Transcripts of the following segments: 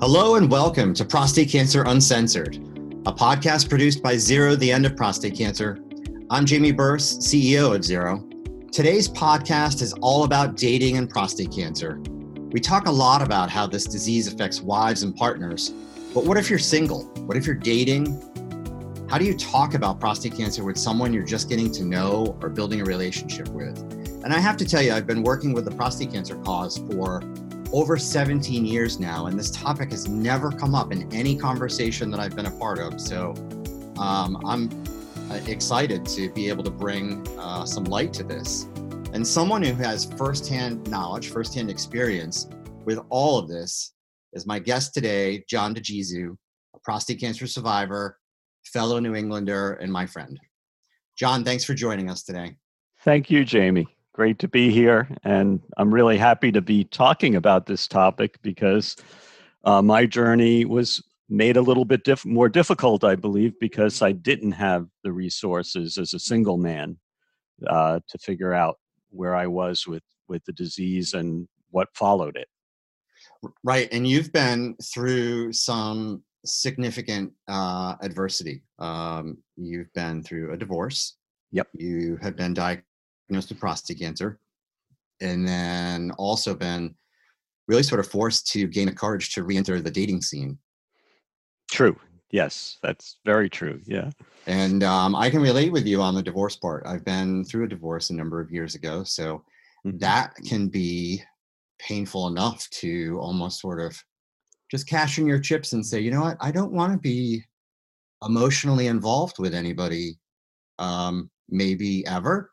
Hello and welcome to Prostate Cancer Uncensored, a podcast produced by Xero, the end of prostate cancer. I'm Jamie Burse, CEO of Xero. Today's podcast is all about dating and prostate cancer. We talk a lot about how this disease affects wives and partners, but what if you're single? What if you're dating? How do you talk about prostate cancer with someone you're just getting to know or building a relationship with? And I have to tell you, I've been working with the prostate cancer cause for over 17 years now, and this topic has never come up in any conversation that I've been a part of. So I'm excited to be able to bring some light to this. And someone who has firsthand knowledge, firsthand experience with all of this is my guest today, John DeGizu, a prostate cancer survivor, fellow New Englander, and my friend. John, thanks for joining us today. Thank you, Jamie. Great to be here, and I'm really happy to be talking about this topic because my journey was made a little bit more difficult, I believe, because I didn't have the resources as a single man to figure out where I was with the disease and what followed it. Right, and you've been through some significant adversity. You've been through a divorce. Yep. You have been diagnosed with prostate cancer, and then also been really sort of forced to gain the courage to re-enter the dating scene. True. Yes, that's very true. Yeah. And I can relate with you on the divorce part. I've been through a divorce a number of years ago, so that can be painful enough to almost sort of just cash in your chips and say, you know what, I don't want to be emotionally involved with anybody maybe ever.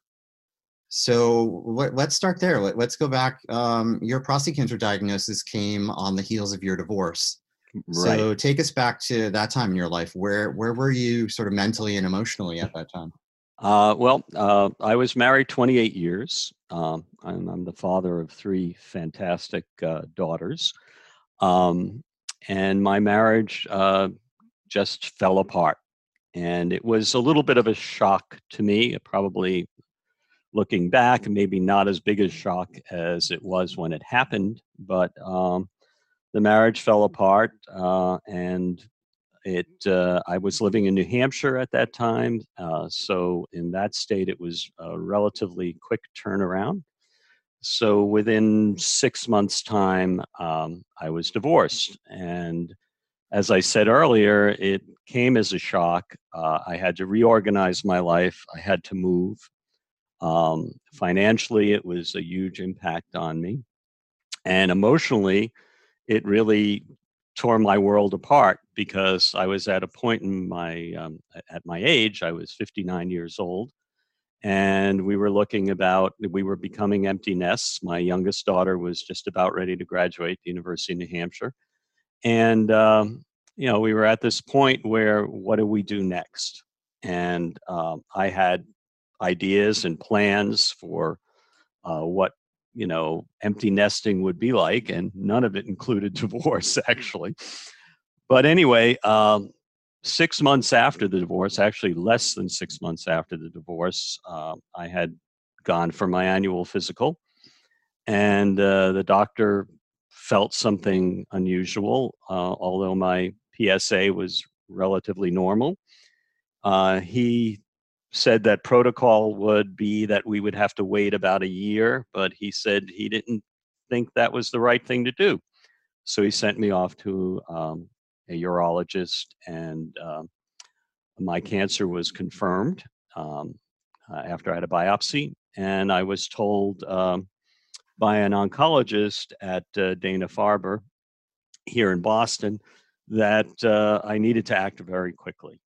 So let's start there. Let's go back. Your prostate cancer diagnosis came on the heels of your divorce. Right. So take us back to that time in your life. Where were you sort of mentally and emotionally at that time? Well, I was married 28 years. I'm the father of three fantastic daughters. And my marriage just fell apart. And it was a little bit of a shock to me, probably. Looking back, maybe not as big a shock as it was when it happened, but the marriage fell apart, and I was living in New Hampshire at that time, so in that state, it was a relatively quick turnaround. So within 6 months' time, I was divorced, and as I said earlier, it came as a shock. I had to reorganize my life. I had to move. Financially, it was a huge impact on me, and emotionally, it really tore my world apart because I was at a point in my at my age, I was 59 years old, and we were becoming empty nests. My youngest daughter was just about ready to graduate the University of New Hampshire, and we were at this point where what do we do next? And I had ideas and plans for what empty nesting would be like, and none of it included divorce, actually. But anyway, 6 months after the divorce, actually less than 6 months after the divorce, I had gone for my annual physical, and the doctor felt something unusual, although my PSA was relatively normal. He said that protocol would be that we would have to wait about a year, but he said he didn't think that was the right thing to do. So he sent me off to a urologist, and my cancer was confirmed after I had a biopsy. And I was told by an oncologist at Dana-Farber here in Boston that I needed to act very quickly.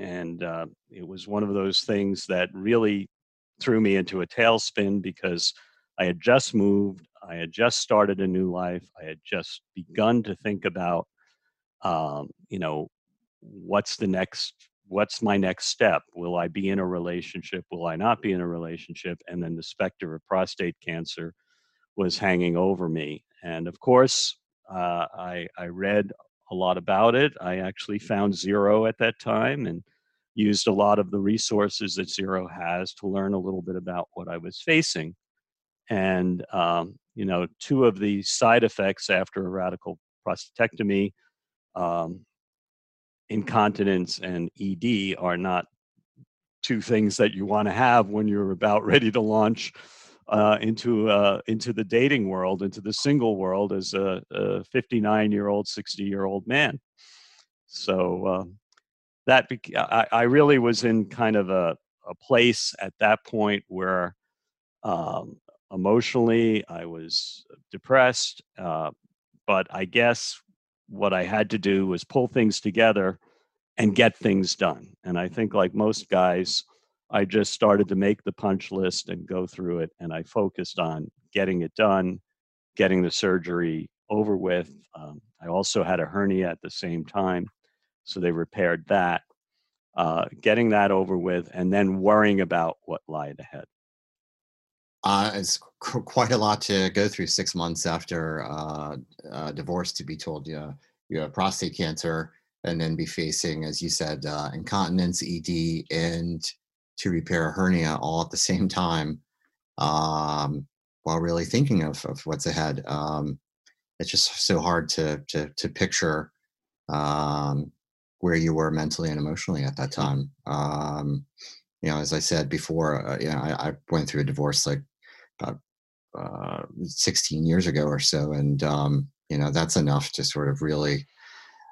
And it was one of those things that really threw me into a tailspin because I had just moved. I had just started a new life. I had just begun to think about, what's my next step? Will I be in a relationship? Will I not be in a relationship? And then the specter of prostate cancer was hanging over me. And of course, I read a lot about it. I actually found Xero at that time and used a lot of the resources that Xero has to learn a little bit about what I was facing. And, two of the side effects after a radical prostatectomy, incontinence, and ED are not two things that you want to have when you're about ready to launch into the dating world, into the single world as a 59-year-old, 60-year-old man. So I really was in kind of a place at that point where emotionally I was depressed, but I guess what I had to do was pull things together and get things done. And I think, like most guys, I just started to make the punch list and go through it. And I focused on getting it done, getting the surgery over with. I also had a hernia at the same time, so they repaired that, getting that over with, and then worrying about what lied ahead. It's quite a lot to go through 6 months after divorce, to be told you have prostate cancer, and then be facing, as you said, incontinence, ED, and to repair a hernia all at the same time, while really thinking of what's ahead. It's just so hard to picture where you were mentally and emotionally at that time. You know, as I said before, I went through a divorce like about 16 years ago or so, and you know, that's enough to sort of really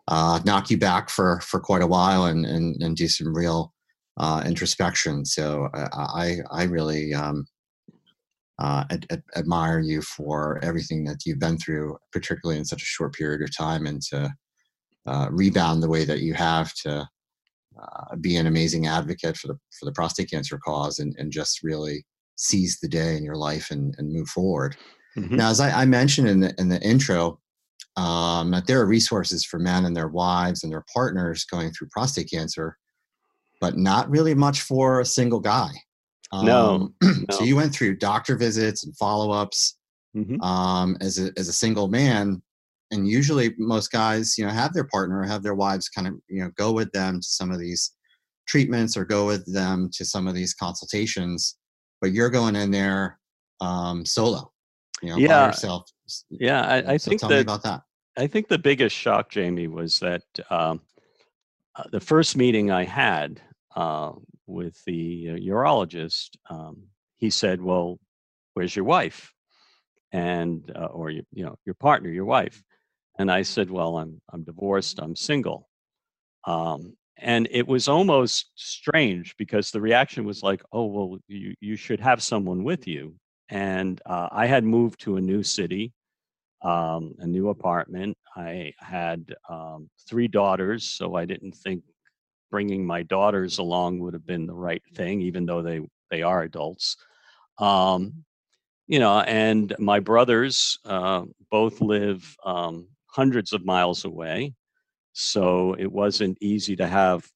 knock you back for quite a while, and do some real introspection. So I really admire you for everything that you've been through, particularly in such a short period of time, and to rebound the way that you have, to be an amazing advocate for the prostate cancer cause, and just really seize the day in your life and move forward. Mm-hmm. Now, as I mentioned in the intro, that there are resources for men and their wives and their partners going through prostate cancer, but not really much for a single guy. No. So you went through doctor visits and follow-ups, mm-hmm. As a single man, and usually most guys, you know, have their partner or have their wives kind of, you know, go with them to some of these treatments or go with them to some of these consultations, but you're going in there solo, you know, by yourself. Yeah. Tell me about that. I think the biggest shock, Jamie, was that the first meeting I had with the urologist, he said, "Well, where's your wife?" And or your partner, your wife. And I said, "Well, I'm divorced, I'm single." And it was almost strange, because the reaction was like, "Oh, well, you should have someone with you." And I had moved to a new city, a new apartment. I had 3 daughters, so I didn't think bringing my daughters along would have been the right thing, even though they are adults. You know, and my brothers both live hundreds of miles away, so it wasn't easy to have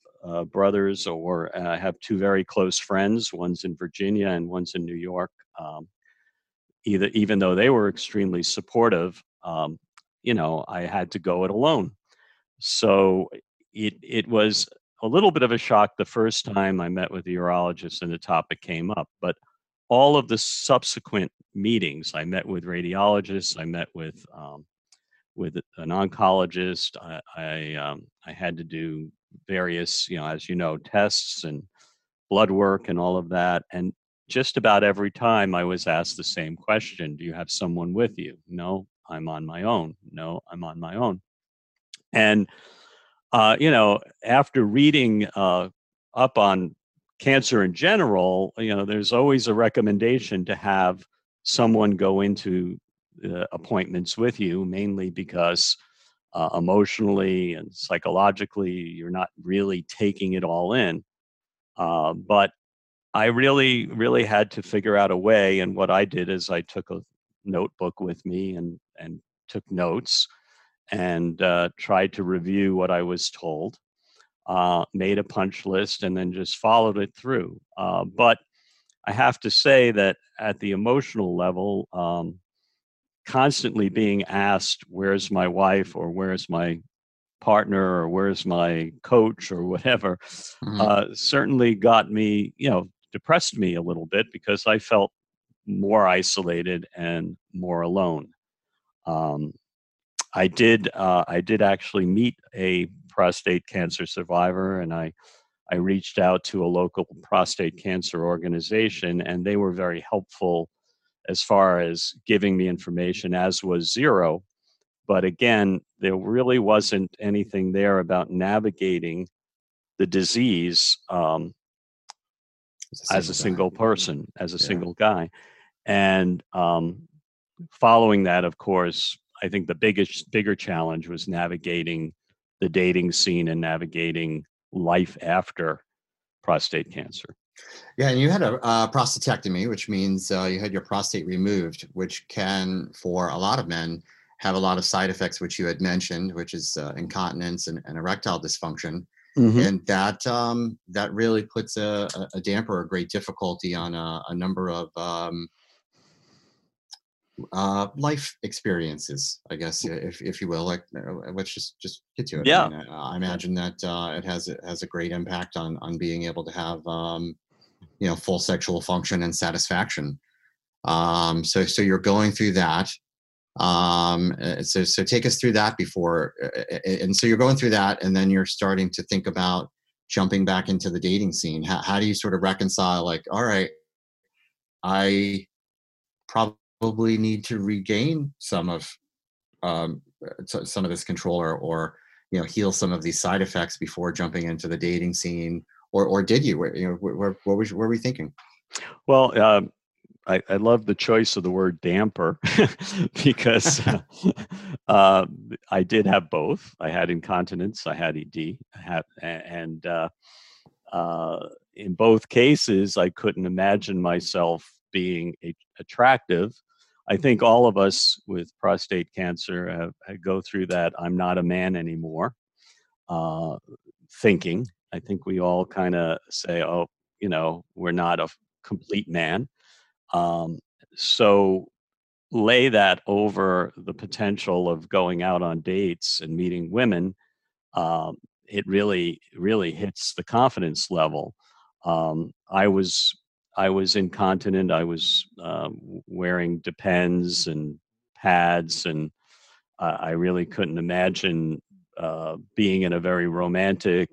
brothers, or I have 2 very close friends. One's in Virginia and one's in New York. Even though they were extremely supportive, you know, I had to go it alone. So it was a little bit of a shock the first time I met with the urologist and the topic came up, but all of the subsequent meetings, I met with radiologists, I met with an oncologist. I had to do various, you know, as you know, tests and blood work and all of that. And just about every time I was asked the same question: "Do you have someone with you?" "No, I'm on my own." "No, I'm on my own." And you know, after reading up on cancer in general, you know, there's always a recommendation to have someone go into appointments with you, mainly because emotionally and psychologically, you're not really taking it all in. But I really, really had to figure out a way. And what I did is I took a notebook with me and took notes and tried to review what I was told. Made a punch list, and then just followed it through. But I have to say that at the emotional level, constantly being asked, "Where's my wife?" or "Where's my partner?" or "Where's my coach?" or whatever, mm-hmm. Certainly got me, you know, depressed me a little bit, because I felt more isolated and more alone. I did actually meet a prostate cancer survivor, and I reached out to a local prostate cancer organization, and they were very helpful as far as giving me information, as was Xero. But again, there really wasn't anything there about navigating the disease as a single person, as a single guy. And following that, of course, I think the bigger challenge was navigating the dating scene and navigating life after prostate cancer. Yeah, and you had a prostatectomy, which means you had your prostate removed, which can, for a lot of men, have a lot of side effects, which you had mentioned, which is incontinence and erectile dysfunction. Mm-hmm. And that that really puts a damper, a great difficulty on a number of life experiences, I guess, if you will. Like, let's just get to it. Yeah, I mean, I imagine that it has a great impact on being able to have full sexual function and satisfaction. So you're going through that. So take us through that before, and so you're going through that, and then you're starting to think about jumping back into the dating scene. How do you sort of reconcile, like, all right, I probably need to regain some of this control or heal some of these side effects before jumping into the dating scene, or did you? What were we thinking? Well, I love the choice of the word damper because I did have both. I had incontinence, I had ED, and in both cases, I couldn't imagine myself being attractive. I think all of us with prostate cancer go through that "I'm not a man anymore" thinking. I think we all kind of say, "Oh, we're not a complete man." So lay that over the potential of going out on dates and meeting women. It really hits the confidence level. I was incontinent. I was wearing Depends and pads, and I really couldn't imagine being in a very romantic,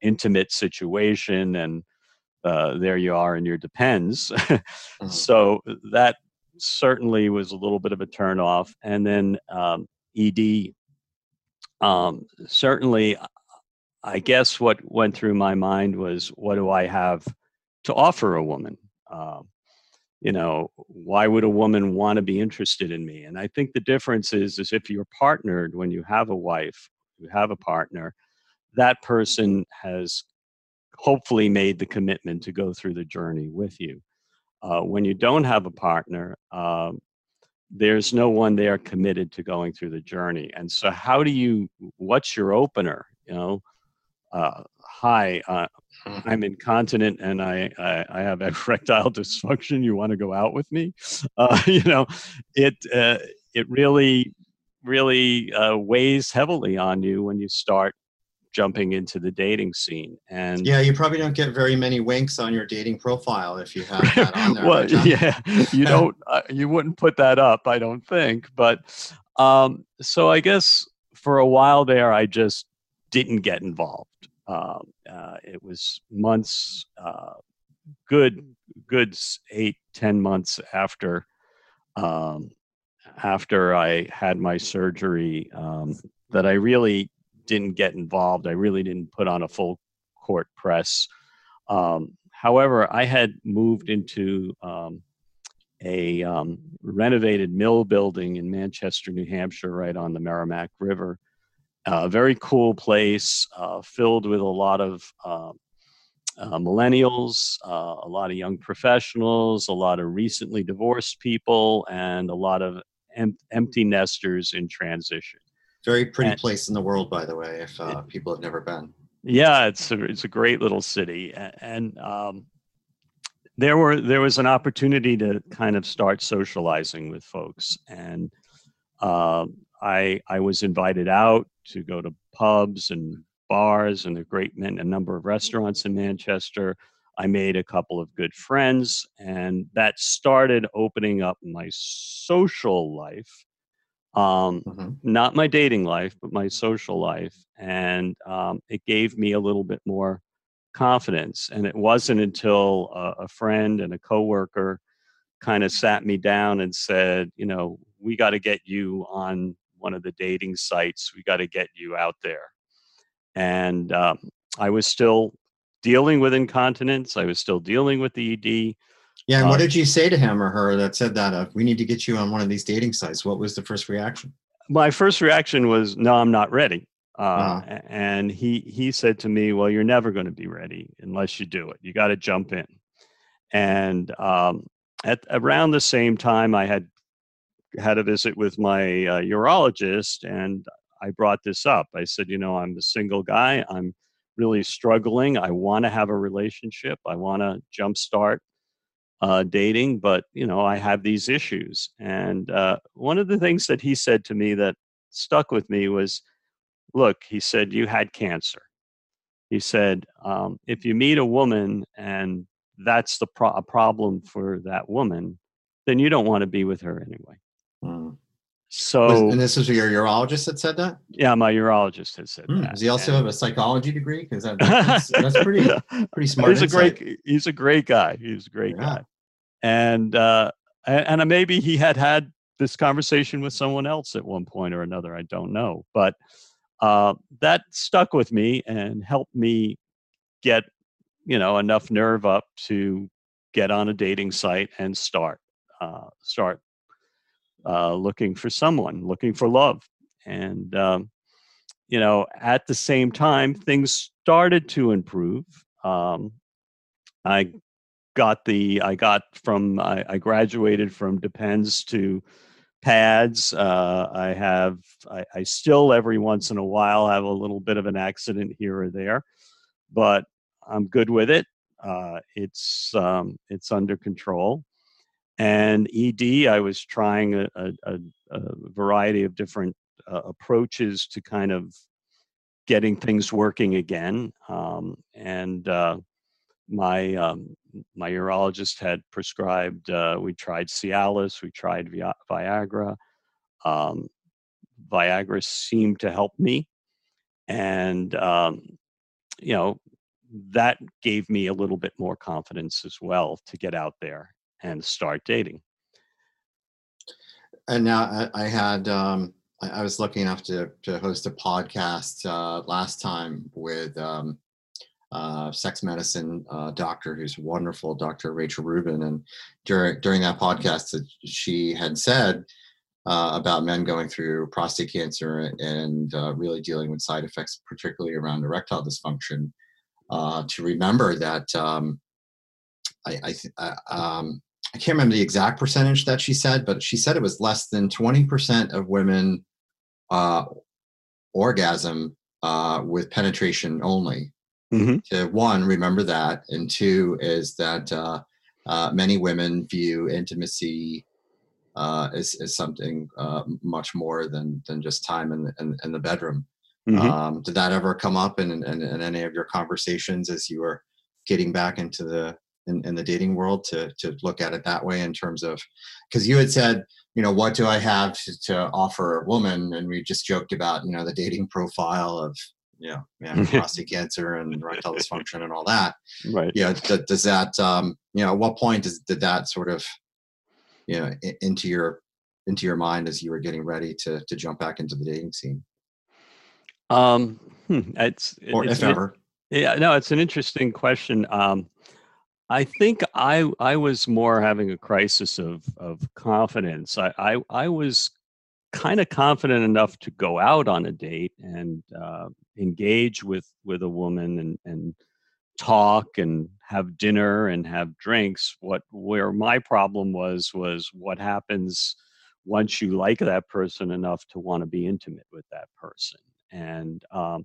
intimate situation, and there you are in your Depends. So that certainly was a little bit of a turnoff. And then ED, certainly, I guess what went through my mind was, what do I have to offer a woman? Why would a woman want to be interested in me? And I think the difference is if you're partnered, when you have a wife, you have a partner, that person has hopefully made the commitment to go through the journey with you. When you don't have a partner, there's no one there committed to going through the journey. And so what's your opener? Hi, I'm incontinent and I have erectile dysfunction. You want to go out with me? It really weighs heavily on you when you start jumping into the dating scene. And yeah, you probably don't get very many winks on your dating profile if you have that on there. Well, yeah, you don't. You wouldn't put that up, I don't think. But so I guess for a while there, I just didn't get involved. It was months, good 8-10 months after I had my surgery that I really didn't get involved. I really didn't put on a full court press. However, I had moved into a renovated mill building in Manchester, New Hampshire, right on the Merrimack River. Very cool place, filled with a lot of millennials, a lot of young professionals, a lot of recently divorced people, and a lot of empty nesters in transition. Very pretty place in the world, by the way, if people have never been. Yeah, it's a great little city, and there was an opportunity to kind of start socializing with folks, and I was invited out to go to pubs and bars and a number of restaurants in Manchester. I made a couple of good friends, and that started opening up my social life. Not my dating life, but my social life. And it gave me a little bit more confidence. And it wasn't until a friend and a coworker kind of sat me down and said, you know, we got to get you on one of the dating sites. We got to get you out there. And I was still dealing with incontinence. I was still dealing with the ED. Yeah, and what did you say to him or her that said that, we need to get you on one of these dating sites? What was the first reaction? My first reaction was, no, I'm not ready. And he said to me, well, you're never going to be ready unless you do it. You got to jump in. And at around the same time, I had a visit with my urologist, and I brought this up. I said, you know, I'm a single guy. I'm really struggling. I want to have a relationship. I want to jumpstart dating, but you know, I have these issues. And one of the things that he said to me that stuck with me was, look, he said, you had cancer. He said, if you meet a woman and that's the problem for that woman, then you don't want to be with her anyway. Mm. So, and this is your urologist that said that? Yeah, my urologist had said that. Does he also have a psychology degree? Because that's pretty smart. He's a great guy. He's a great guy. And maybe he had this conversation with someone else at one point or another. I don't know. But that stuck with me and helped me get, you know, enough nerve up to get on a dating site and start. Looking for someone, looking for love. And, you know, at the same time, things started to improve. I graduated from Depends to PADS. I still every once in a while have a little bit of an accident here or there, but I'm good with it. It's under control. And ED, I was trying a variety of different approaches to kind of getting things working again. My urologist had prescribed, we tried Cialis, we tried Viagra. Viagra seemed to help me. And, you know, that gave me a little bit more confidence as well to get out there and start dating. And now I was lucky enough to host a podcast last time with sex medicine doctor who's wonderful, Dr. Rachel Rubin. And during that podcast, that she had said about men going through prostate cancer and really dealing with side effects, particularly around erectile dysfunction, to remember that I can't remember the exact percentage that she said, but she said it was less than 20% of women orgasm with penetration only. Mm-hmm. So one, remember that. And two is that many women view intimacy as something much more than just time in the bedroom. Mm-hmm. Did that ever come up in any of your conversations as you were getting back into the dating world to look at it that way, in terms of, because you had said, you know, what do I have to offer a woman? And we just joked about, you know, the dating profile of, you know, prostate cancer and erectile dysfunction and all that. Right. Yeah. You know, does that, you know, at what point did that sort of, you know, into your mind as you were getting ready to jump back into the dating scene? Yeah, no, it's an interesting question. I think I was more having a crisis of confidence. I was kind of confident enough to go out on a date and engage with a woman and talk and have dinner and have drinks. Where my problem was what happens once you like that person enough to want to be intimate with that person. And I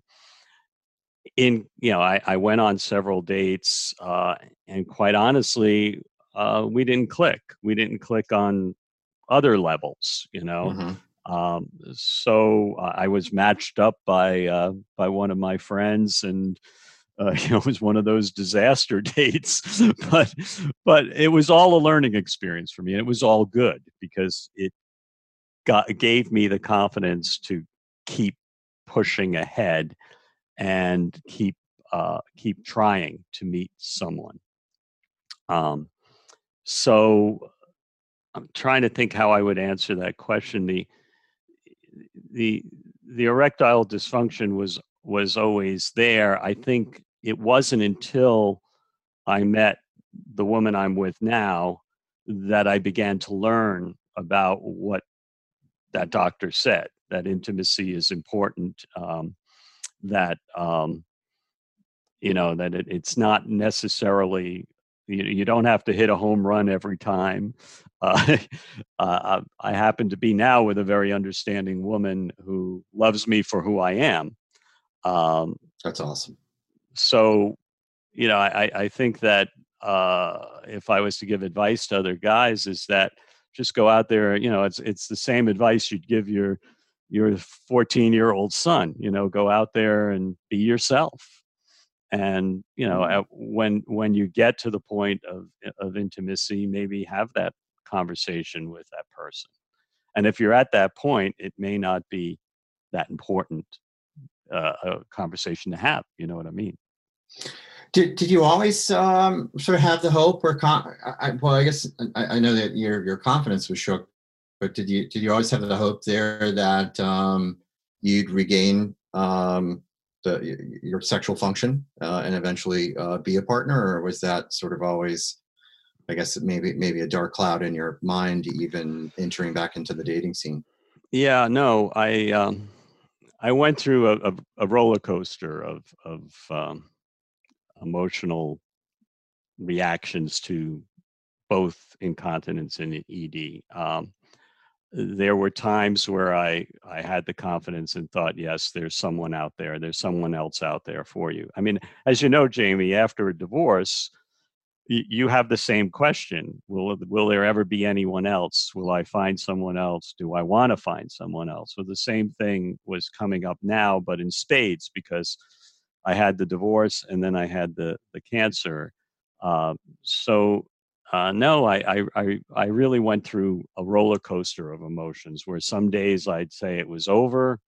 went on several dates, and quite honestly, we didn't click on other levels, you know? Mm-hmm. So I was matched up by one of my friends, and, you know, it was one of those disaster dates, but it was all a learning experience for me. And it was all good because it gave me the confidence to keep pushing ahead and keep trying to meet someone. So I'm trying to think how I would answer that question. The erectile dysfunction was always there. I think it wasn't until I met the woman I'm with now that I began to learn about what that doctor said, that intimacy is important, that it's not necessarily, you don't have to hit a home run every time. I happen to be now with a very understanding woman who loves me for who I am. That's awesome. So, I think that if I was to give advice to other guys, is that just go out there. It's the same advice you'd give your 14-year-old son. Go out there and be yourself. And when you get to the point of intimacy, maybe have that conversation with that person. And if you're at that point, it may not be that important a conversation to have. You know what I mean? Did you always sort of have the hope or I know that your confidence was shook, but did you always have the hope there that you'd regain your sexual function and eventually be a partner, or was that sort of always, I guess, maybe a dark cloud in your mind even entering back into the dating scene? Yeah, no, I went through a roller coaster of emotional reactions to both incontinence and ED. There were times where I had the confidence and thought, yes, there's someone out there. There's someone else out there for you. I mean, as you know, Jamie, after a divorce, you have the same question. Will there ever be anyone else? Will I find someone else? Do I want to find someone else? So the same thing was coming up now, but in spades, because I had the divorce and then I had the cancer. I really went through a roller coaster of emotions where some days I'd say it was over.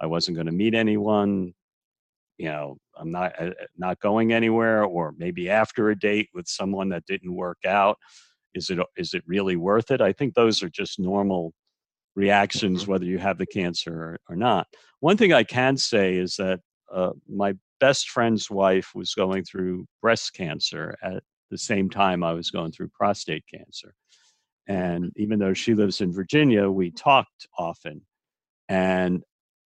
I wasn't going to meet anyone. I'm not going anywhere, or maybe after a date with someone that didn't work out. Is it really worth it? I think those are just normal reactions, whether you have the cancer or not. One thing I can say is that my best friend's wife was going through breast cancer at the same time I was going through prostate cancer. And even though she lives in Virginia, we talked often. And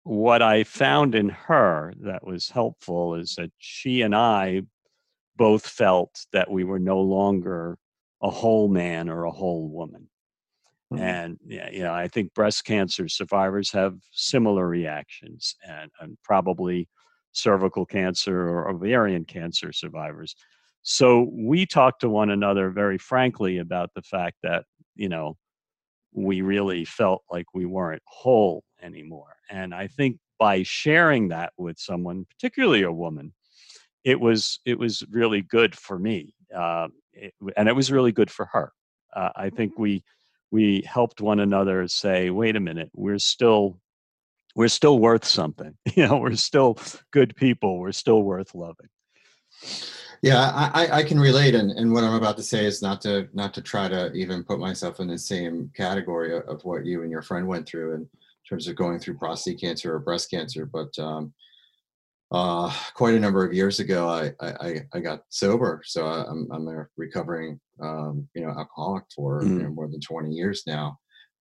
what I found in her that was helpful is that she and I both felt that we were no longer a whole man or a whole woman. And I think breast cancer survivors have similar reactions, and probably cervical cancer or ovarian cancer survivors. So we talked to one another very frankly about the fact that, we really felt like we weren't whole anymore. And I think by sharing that with someone, particularly a woman, it was really good for me. And it was really good for her. I think we helped one another say, wait a minute, we're still worth something. We're still good people. We're still worth loving. Yeah, I can relate. And what I'm about to say is not to try to even put myself in the same category of what you and your friend went through in terms of going through prostate cancer or breast cancer. But quite a number of years ago, I got sober. So I'm a recovering, alcoholic for more than 20 years now.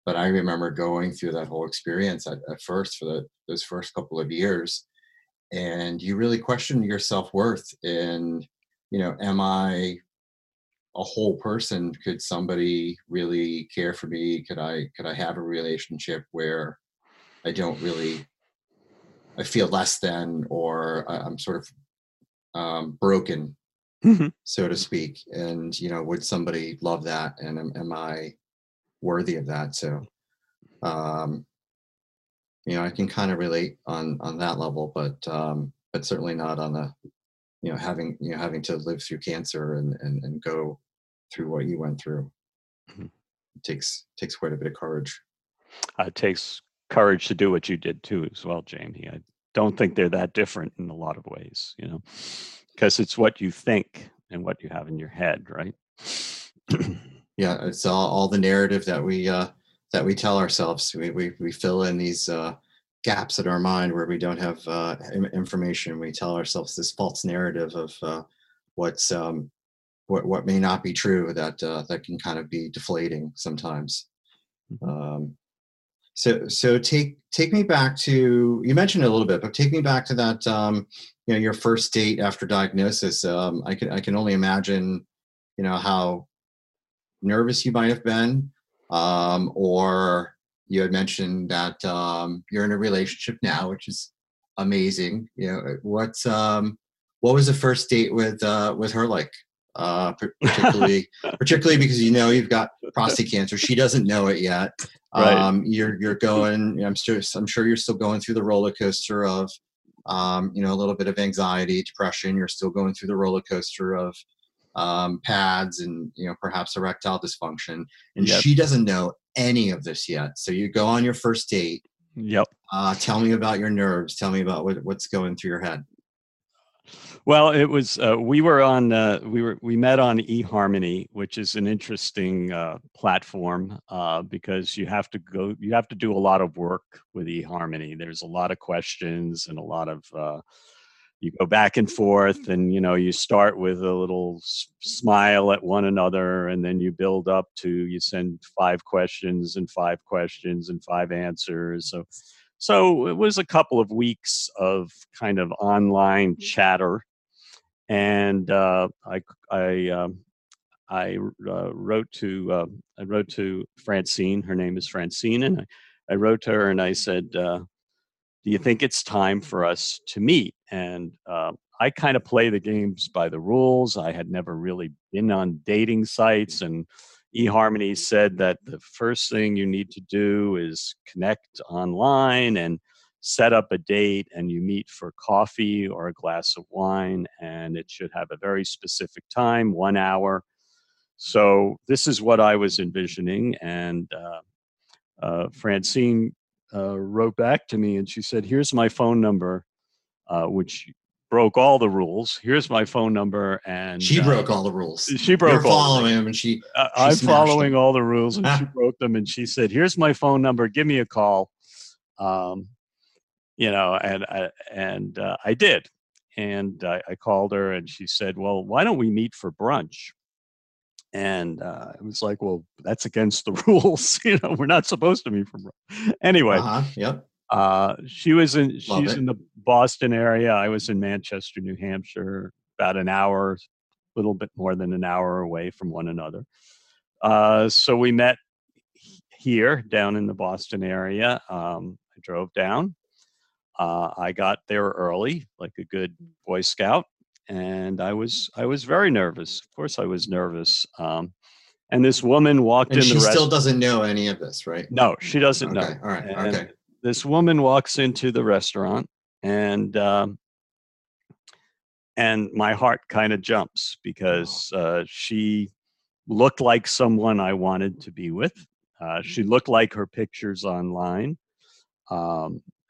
But I remember going through that whole experience at first for those first couple of years. And you really question your self-worth and, am I a whole person? Could somebody really care for me? Could I have a relationship where I feel less than, or I'm sort of broken, so to speak. And, would somebody love that? And am I worthy of that? So, I can kind of relate on that level, but certainly not on the, having to live through cancer and go through what you went through. It takes quite a bit of courage. It takes courage to do what you did too, as well, Jamie. I don't think they're that different in a lot of ways, you know, because it's what you think and what you have in your head, right? Yeah, it's all the narrative that we tell ourselves. We fill in these gaps in our mind where we don't have information. We tell ourselves this false narrative of what may not be true, that that can kind of be deflating sometimes. So take me back to, you mentioned it a little bit, but take me back to that you know, your first date after diagnosis. I can only imagine, you know, how nervous you might have been, or you had mentioned that you're in a relationship now, which is amazing. You know, what was the first date with her like? Particularly because, you know, you've got prostate cancer. She doesn't know it yet. Right. You're going, I'm sure you're still going through the roller coaster of, you know, a little bit of anxiety, depression. You're still going through the roller coaster of pads and, you know, perhaps erectile dysfunction. And yep. She doesn't know any of this yet. So you go on your first date. Yep. Tell me about your nerves. Tell me about what's going through your head. Well, it was we met on eHarmony, which is an interesting platform because you have to do a lot of work with eHarmony. There's a lot of questions and a lot of you go back and forth, and you know, you start with a little smile at one another, and then you build up to, you send 5 questions and 5 questions and 5 answers. So it was a couple of weeks of kind of online chatter, and I wrote to Francine. Her name is Francine, and I wrote to her and I said, "Do you think it's time for us to meet?" And I kind of play the games by the rules. I had never really been on dating sites, and eHarmony said that the first thing you need to do is connect online and set up a date, and you meet for coffee or a glass of wine, and it should have a very specific time, 1 hour. So this is what I was envisioning, and Francine wrote back to me and she said, "Here's my phone number," which broke all the rules. Here's my phone number, and she broke all the rules. She broke. You're following him, and she I'm following them. All the rules, and she broke them. And she said, "Here's my phone number. Give me a call." You know, and I did, and I called her, and she said, "Well, why don't we meet for brunch?" And it was like, "Well, that's against the rules. You know, we're not supposed to meet for brunch." Anyway. Yep. She's in the Boston area. I was in Manchester, New Hampshire, about an hour, a little bit more than an hour away from one another. So we met here down in the Boston area. I drove down. I got there early, like a good Boy Scout, and I was very nervous. Of course, I was nervous. And this woman walked in. She still doesn't know any of this, right? No, she doesn't know. All right. And, okay. This woman walks into the restaurant, and my heart kind of jumps because she looked like someone I wanted to be with. She looked like her pictures online.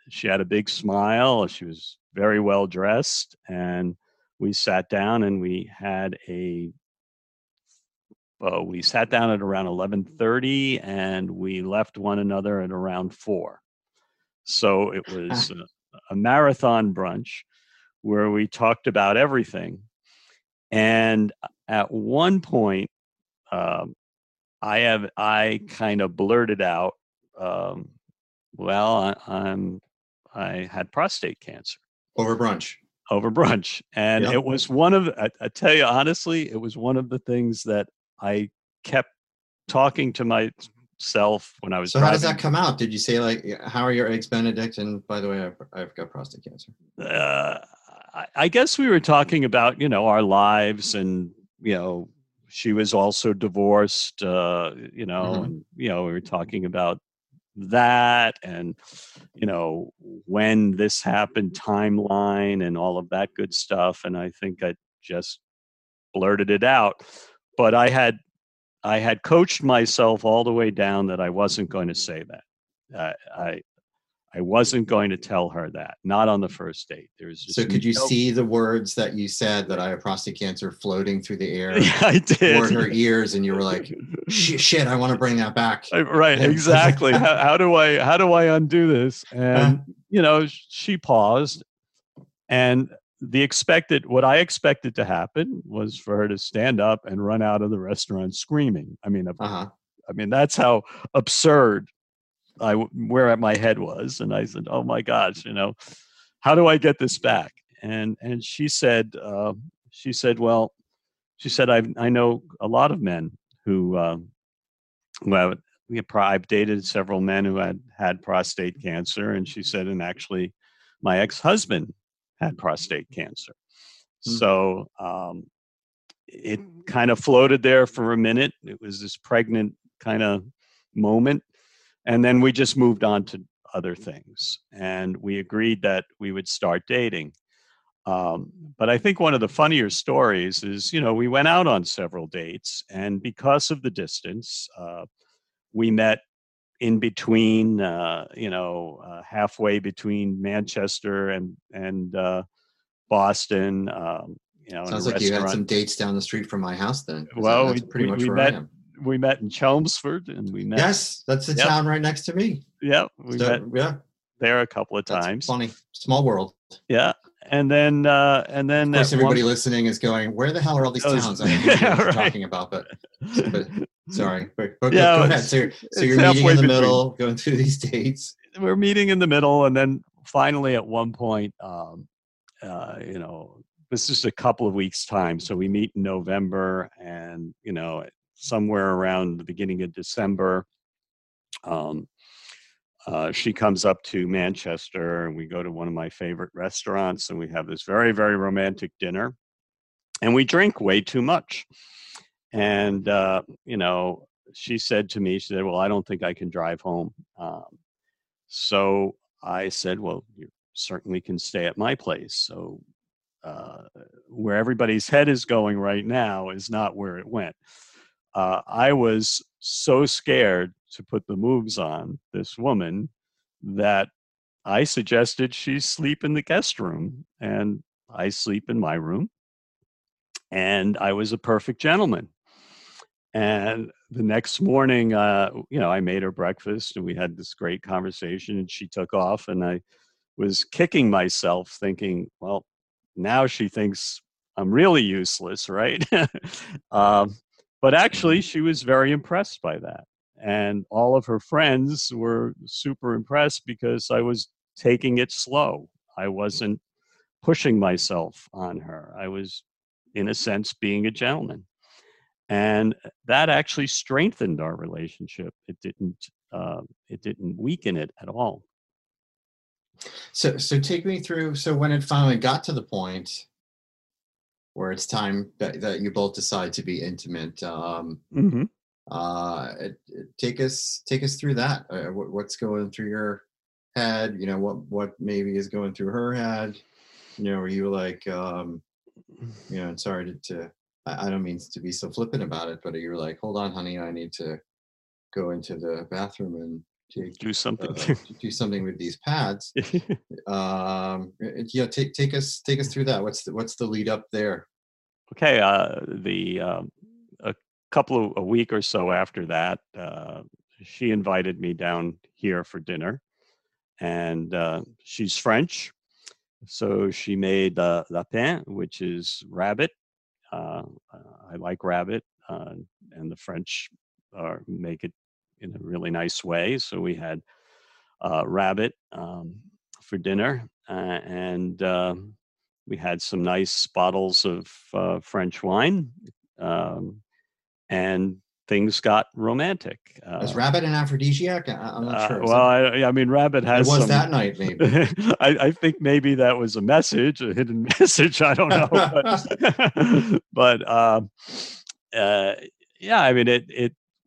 She had a big smile. She was very well dressed, and we sat down and we had we sat down at around 11:30, and we left one another at around 4. So it was a marathon brunch where we talked about everything. And at one point, I kind of blurted out, "Well, I had prostate cancer." Over brunch, and yep. It was I tell you honestly, it was one of the things that I kept talking to myself when I was driving. How does that come out? Did you say, like, "How are your eggs Benedict? And by the way, I've got prostate cancer"? I guess we were talking about, you know, our lives, and, you know, she was also divorced, you know, mm-hmm. and, you know, we were talking about that, and, you know, when this happened, timeline, and all of that good stuff. And I think I just blurted it out, but I had coached myself all the way down that I wasn't going to say that. I wasn't going to tell her that, not on the first date. There's just so could you see the words that you said that I have prostate cancer floating through the air? Yeah, I did. Or in her ears, and you were like, shit, I want to bring that back. Right, exactly. how do I undo this? And, you know, she paused, and what I expected to happen was for her to stand up and run out of the restaurant screaming. I mean, that's how absurd where my head was. And I said, oh my gosh, you know, how do I get this back? And she said, I know a lot of men I've dated several men who had prostate cancer. And she said, and actually my ex-husband had prostate cancer. Mm-hmm. So it kind of floated there for a minute. It was this pregnant kind of moment. And then we just moved on to other things, and we agreed that we would start dating. But I think one of the funnier stories is, you know, we went out on several dates, and because of the distance, we met in between, halfway between Manchester and Boston. Sounds like you had some dates down the street from my house then. Well, that's pretty much where I am. We met in Chelmsford, and we met. Yes, that's the town right next to me. Yeah, we met there a couple of times. That's funny, small world. Yeah, and then of course everybody listening is going, "Where the hell are all these towns?" I don't know what you're talking about, but sorry. But yeah, go ahead. So you're meeting in the middle, going through these dates. We're meeting in the middle, and then finally, at one point, this is a couple of weeks' time, so we meet in November, and you know. Somewhere around the beginning of December, she comes up to Manchester, and we go to one of my favorite restaurants, and we have this very, very romantic dinner, and we drink way too much. And, she said, well, I don't think I can drive home. So I said, well, you certainly can stay at my place. So where everybody's head is going right now is not where it went. I was so scared to put the moves on this woman that I suggested she sleep in the guest room, and I sleep in my room. And I was a perfect gentleman. And the next morning, I made her breakfast, and we had this great conversation, and she took off, and I was kicking myself thinking, well, now she thinks I'm really useless, right? But actually, she was very impressed by that. And all of her friends were super impressed because I was taking it slow. I wasn't pushing myself on her. I was, in a sense, being a gentleman. And that actually strengthened our relationship. It didn't weaken it at all. So take me through. So when it finally got to the point where it's time that you both decide to be intimate. Take us through that. What's going through your head? You know, what maybe is going through her head? You know, are you like, sorry to I don't mean to be so flippant about it, but you're like, hold on, honey, I need to go into the bathroom and do something with these pads. Take us through that. What's the lead up there? Okay. A week or so after that, she invited me down here for dinner, and she's French, so she made lapin, which is rabbit. I like rabbit, and the French make it in a really nice way. So we had rabbit for dinner, and we had some nice bottles of French wine, and things got romantic. Is rabbit an aphrodisiac? I'm not sure. Rabbit has some... It was that night, maybe. I think maybe that was a message, a hidden message. I don't know.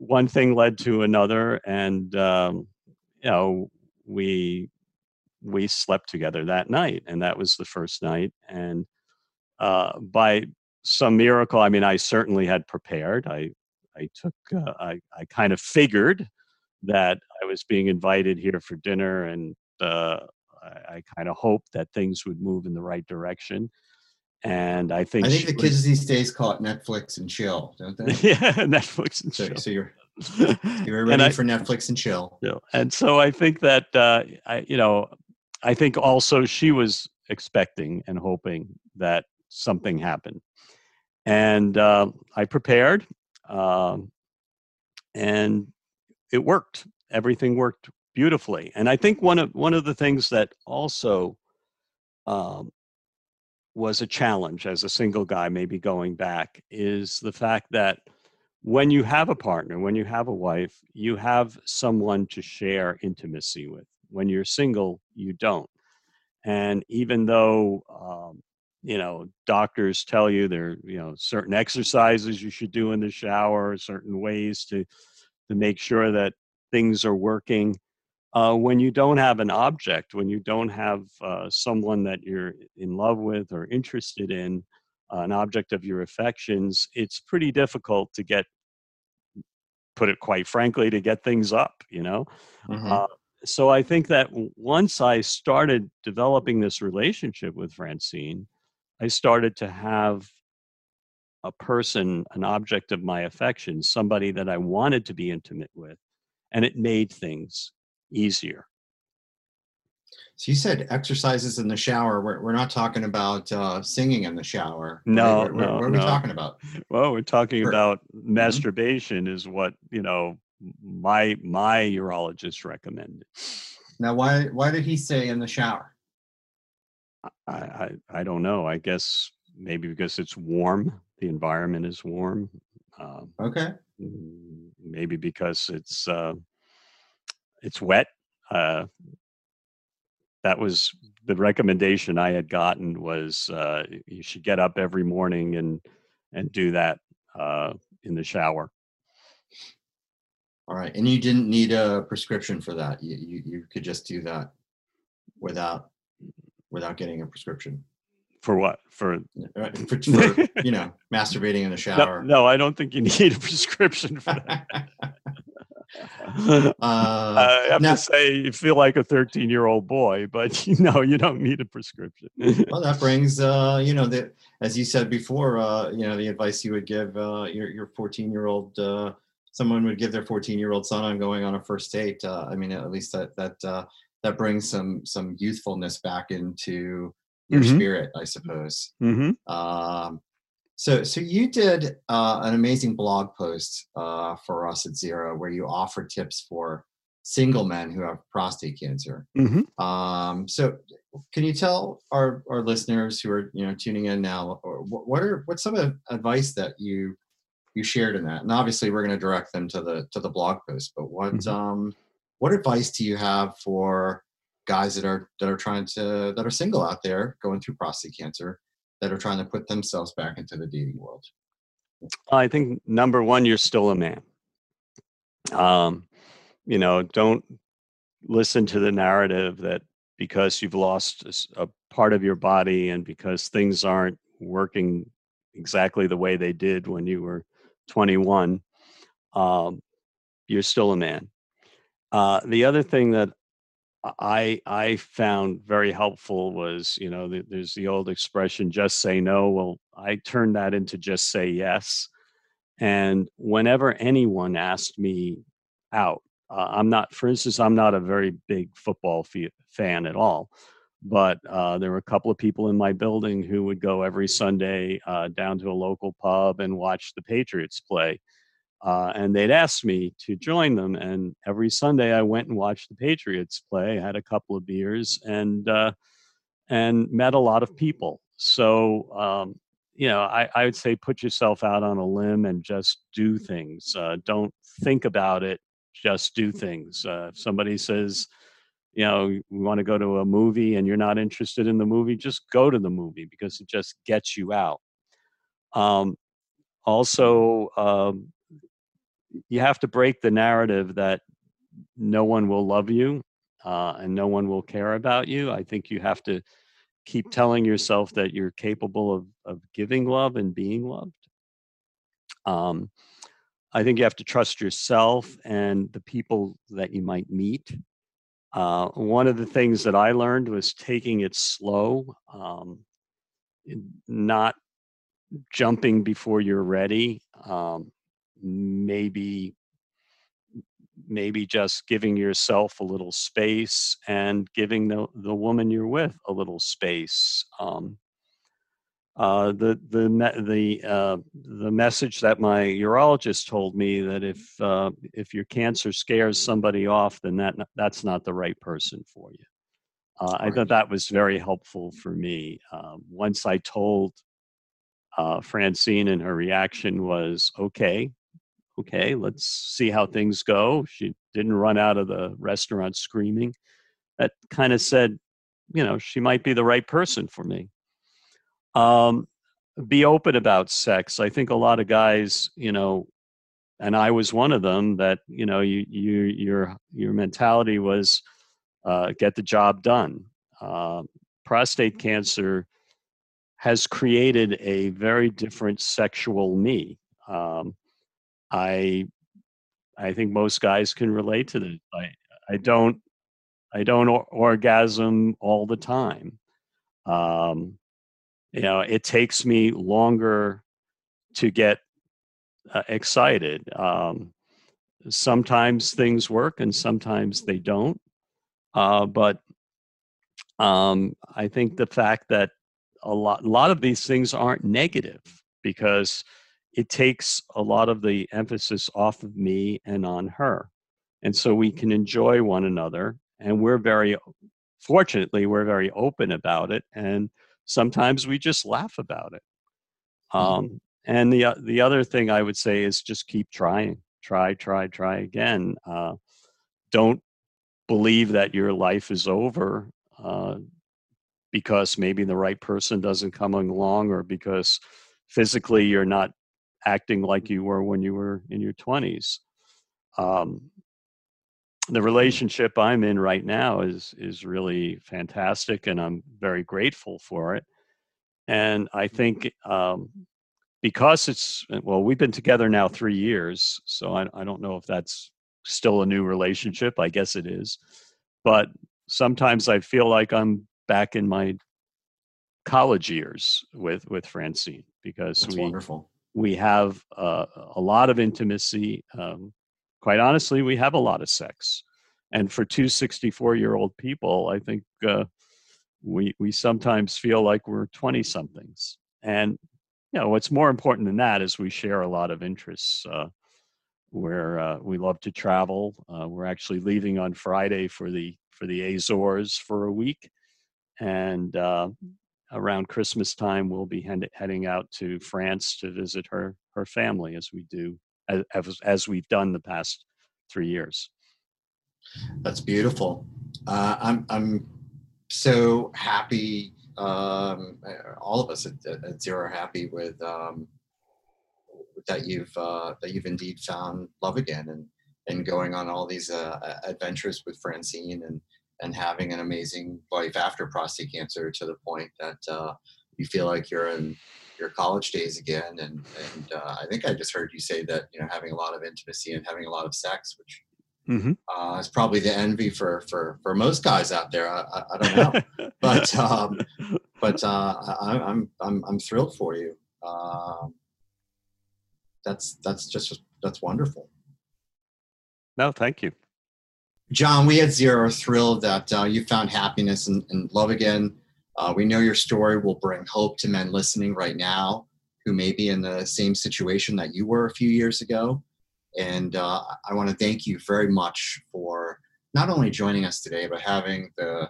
One thing led to another, and we slept together that night, and that was the first night. And by some miracle, I certainly had prepared. I kind of figured that I was being invited here for dinner, and I kind of hoped that things would move in the right direction. And I think the kids these days call it Netflix and chill, don't they? Yeah, Netflix and chill. So you're ready for Netflix and chill. Yeah. And so I think that I think also she was expecting and hoping that something happened, and I prepared, and it worked. Everything worked beautifully. And I think one of the things that also was a challenge as a single guy, maybe going back, is the fact that when you have a partner, when you have a wife, you have someone to share intimacy with. When you're single, you don't. And even though, doctors tell you there, certain exercises you should do in the shower, certain ways to make sure that things are working. When you don't have an object, when you don't have someone that you're in love with or interested in, an object of your affections, it's pretty difficult to get things up, Mm-hmm. So I think that once I started developing this relationship with Francine, I started to have a person, an object of my affection, somebody that I wanted to be intimate with, and it made things easier. So you said exercises in the shower. We're not talking about singing in the shower. No, right? What are we talking about? Well, we're talking about masturbation is what, my urologist recommended. Now, why did he say in the shower? I don't know. I guess maybe because it's warm. The environment is warm. Okay. Maybe because it's wet. That was the recommendation I had gotten, was you should get up every morning and do that in the shower. All right. And you didn't need a prescription for that. You could just do that without getting a prescription. For what? For masturbating in the shower. No, I don't think you need a prescription for that. I have to say, you feel like a 13-year-old boy, but you don't need a prescription. Well, that brings, as you said before, the advice you would give your 14-year-old, someone would give their 14-year-old son on going on a first date. At least that brings some youthfulness back into your spirit, I suppose. Mm-hmm. So you did an amazing blog post for us at Xero where you offer tips for single men who have prostate cancer. Mm-hmm. So can you tell our listeners who are tuning in now, what's some of the advice that you shared in that? And obviously we're going to direct them to the blog post. But what advice do you have for guys that are single out there going through prostate cancer, that are trying to put themselves back into the dating world? I think number one, you're still a man. Don't listen to the narrative that because you've lost a part of your body and because things aren't working exactly the way they did when you were 21, you're still a man. The other thing that I found very helpful was, there's the old expression, just say no. Well, I turned that into just say yes. And whenever anyone asked me out, I'm not a very big football fan at all, but there were a couple of people in my building who would go every Sunday down to a local pub and watch the Patriots play. And they'd asked me to join them. And every Sunday I went and watched the Patriots play, had a couple of beers, and met a lot of people. So, I would say put yourself out on a limb and just do things. Don't think about it. Just do things. If somebody says, we want to go to a movie and you're not interested in the movie, just go to the movie because it just gets you out. You have to break the narrative that no one will love you and no one will care about you. I think you have to keep telling yourself that you're capable of giving love and being loved. I think you have to trust yourself and the people that you might meet. One of the things that I learned was taking it slow, not jumping before you're ready, maybe just giving yourself a little space and giving the woman you're with a little space. The message that my urologist told me that if your cancer scares somebody off, then that's not the right person for you. I thought that was very helpful for me. Once I told Francine, and her reaction was, okay, let's see how things go. She didn't run out of the restaurant screaming. That kind of said, she might be the right person for me. Be open about sex. I think a lot of guys, and I was one of them, that, your mentality was, get the job done. Prostate cancer has created a very different sexual me. I think most guys can relate to this. I don't orgasm all the time. It takes me longer to get excited. Sometimes things work and sometimes they don't. But I think the fact that a lot of these things aren't negative, because it takes a lot of the emphasis off of me and on her. And so we can enjoy one another. And fortunately, we're very open about it. And sometimes we just laugh about it. And the other thing I would say is just keep trying. Try again. Don't believe that your life is over because maybe the right person doesn't come along, or because physically you're not acting like you were when you were in your 20s. The relationship I'm in right now is really fantastic, and I'm very grateful for it. And I think because we've been together now 3 years, so I don't know if that's still a new relationship. I guess it is. But sometimes I feel like I'm back in my college years with Francine, because that's wonderful. We have a lot of intimacy. Quite honestly, we have a lot of sex. And for two 64-year-old people, I think we sometimes feel like we're 20-somethings. And, what's more important than that is we share a lot of interests. Where we love to travel. We're actually leaving on Friday for the Azores for a week. And around Christmas time, we'll be heading out to France to visit her family, as we do. As we've done the past 3 years. That's beautiful. I'm so happy. All of us at Zero are happy with that you've indeed found love again, and going on all these adventures with Francine, and having an amazing life after prostate cancer, to the point that you feel like you're in your college days again, and I think I just heard you say that having a lot of intimacy and having a lot of sex, which is probably the envy for most guys out there. I don't know, but I'm thrilled for you. That's wonderful. No, thank you, John. We at Zero are thrilled that you found happiness and love again. We know your story will bring hope to men listening right now who may be in the same situation that you were a few years ago. And I want to thank you very much for not only joining us today, but having the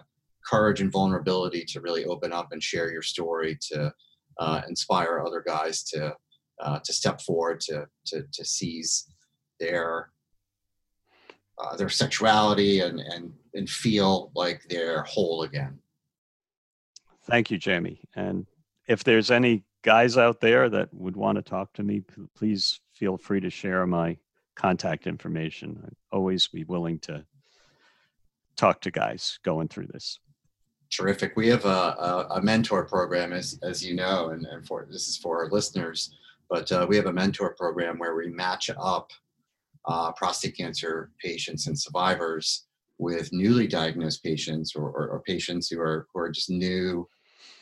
courage and vulnerability to really open up and share your story to inspire other guys to step forward, to seize their sexuality and feel like they're whole again. Thank you, Jamie. And if there's any guys out there that would want to talk to me, please feel free to share my contact information. I'd always be willing to talk to guys going through this. Terrific. We have a mentor program, as you know, and this is for our listeners. But we have a mentor program where we match up prostate cancer patients and survivors with newly diagnosed patients or patients who are just new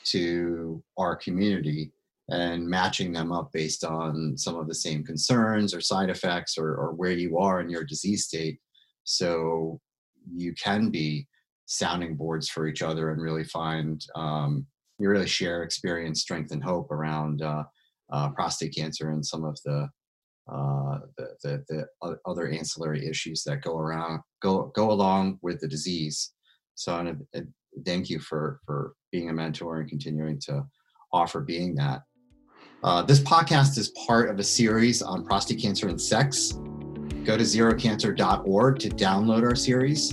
to our community, and matching them up based on some of the same concerns or side effects or where you are in your disease state. So you can be sounding boards for each other and really find, you really share experience, strength, and hope around prostate cancer and some of the other ancillary issues that go along with the disease. So I thank you for being a mentor and continuing to offer being that. This podcast is part of a series on prostate cancer and sex. Go to zerocancer.org to download our series.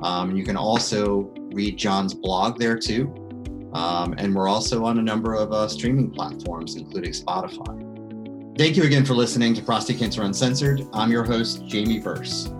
And you can also read John's blog there too. And we're also on a number of streaming platforms, including Spotify. Thank you again for listening to Prostate Cancer Uncensored. I'm your host, Jamie Burse.